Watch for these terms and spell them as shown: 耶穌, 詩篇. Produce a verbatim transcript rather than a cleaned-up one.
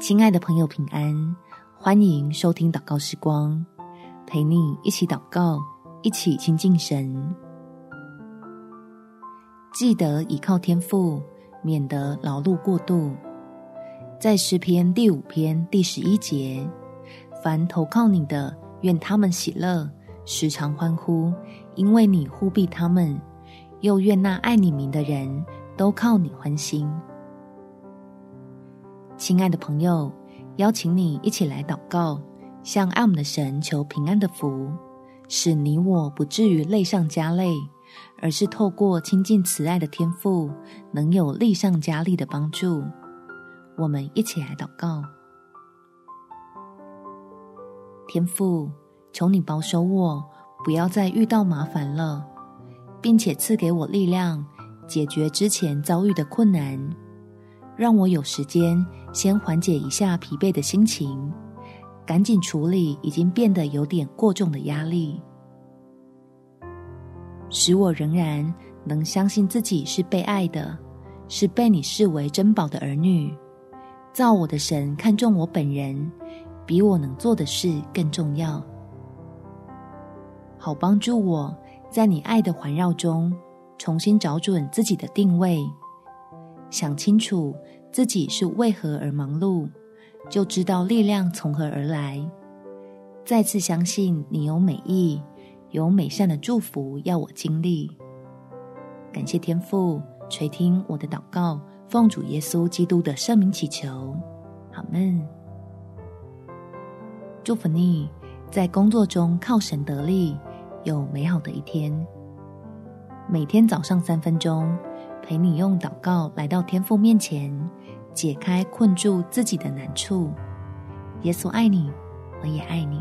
亲爱的朋友，平安，欢迎收听祷告时光，陪你一起祷告，一起亲近神。记得倚靠天父，免得劳碌过度。在诗篇第五篇第十一节，凡投靠你的，愿他们喜乐，时常欢呼，因为你护庇他们，又愿那爱你名的人都靠你欢心。亲爱的朋友，邀请你一起来祷告，向爱我们的神求平安的福，使你我不至于累上加累，而是透过亲近慈爱的天父，能有力上加力的帮助。我们一起来祷告。天父，求你保守我，不要再遇到麻烦了，并且赐给我力量，解决之前遭遇的困难，让我有时间先缓解一下疲惫的心情，赶紧处理已经变得有点过重的压力，使我仍然能相信自己是被爱的，是被你视为珍宝的儿女。造我的神看重我本人，比我能做的事更重要，好帮助我在你爱的环绕中重新找准自己的定位，想清楚自己是为何而忙碌，就知道力量从何而来。再次相信你有美意，有美善的祝福要我经历。感谢天父垂听我的祷告，奉主耶稣基督的圣名祈求，阿们。祝福你在工作中靠神得力，有美好的一天。每天早上三分钟，陪你用祷告来到天父面前，解开困住自己的难处。耶稣爱你，我也爱你。